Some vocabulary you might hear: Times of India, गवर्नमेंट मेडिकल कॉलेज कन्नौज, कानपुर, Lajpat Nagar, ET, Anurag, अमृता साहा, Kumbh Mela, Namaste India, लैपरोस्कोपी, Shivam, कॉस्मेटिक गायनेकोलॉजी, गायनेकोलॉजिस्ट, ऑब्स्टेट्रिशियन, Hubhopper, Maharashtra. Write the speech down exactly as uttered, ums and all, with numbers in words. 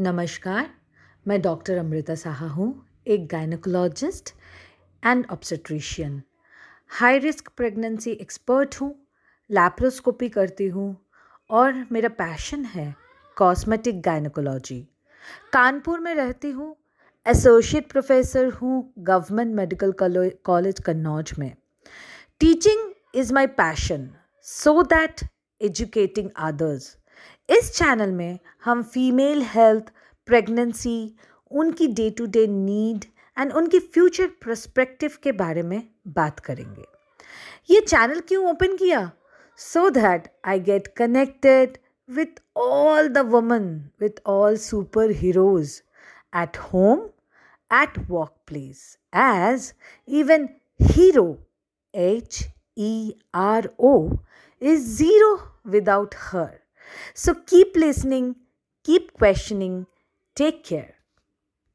नमस्कार, मैं डॉक्टर अमृता साहा हूँ, एक गायनेकोलॉजिस्ट and ऑब्स्टेट्रिशियन, high risk pregnancy expert हूँ, लैपरोस्कोपी करती हूँ और मेरा पैशन है कॉस्मेटिक गायनेकोलॉजी। कानपुर में रहती हूँ, एसोसिएट प्रोफेसर हूँ गवर्नमेंट मेडिकल कॉलेज कन्नौज में। Teaching is my passion so that educating others. इस चैनल में हम फीमेल हेल्थ, प्रेगनेंसी, उनकी day to day need and उनकी फ्यूचर पर्सपेक्टिव के बारे में बात करेंगे। ये चैनल क्यों ओपन किया? So that I get connected with all the woman, with all super heroes at home, at work place, as even hero H E R O is zero without her. So keep listening, keep questioning, take care.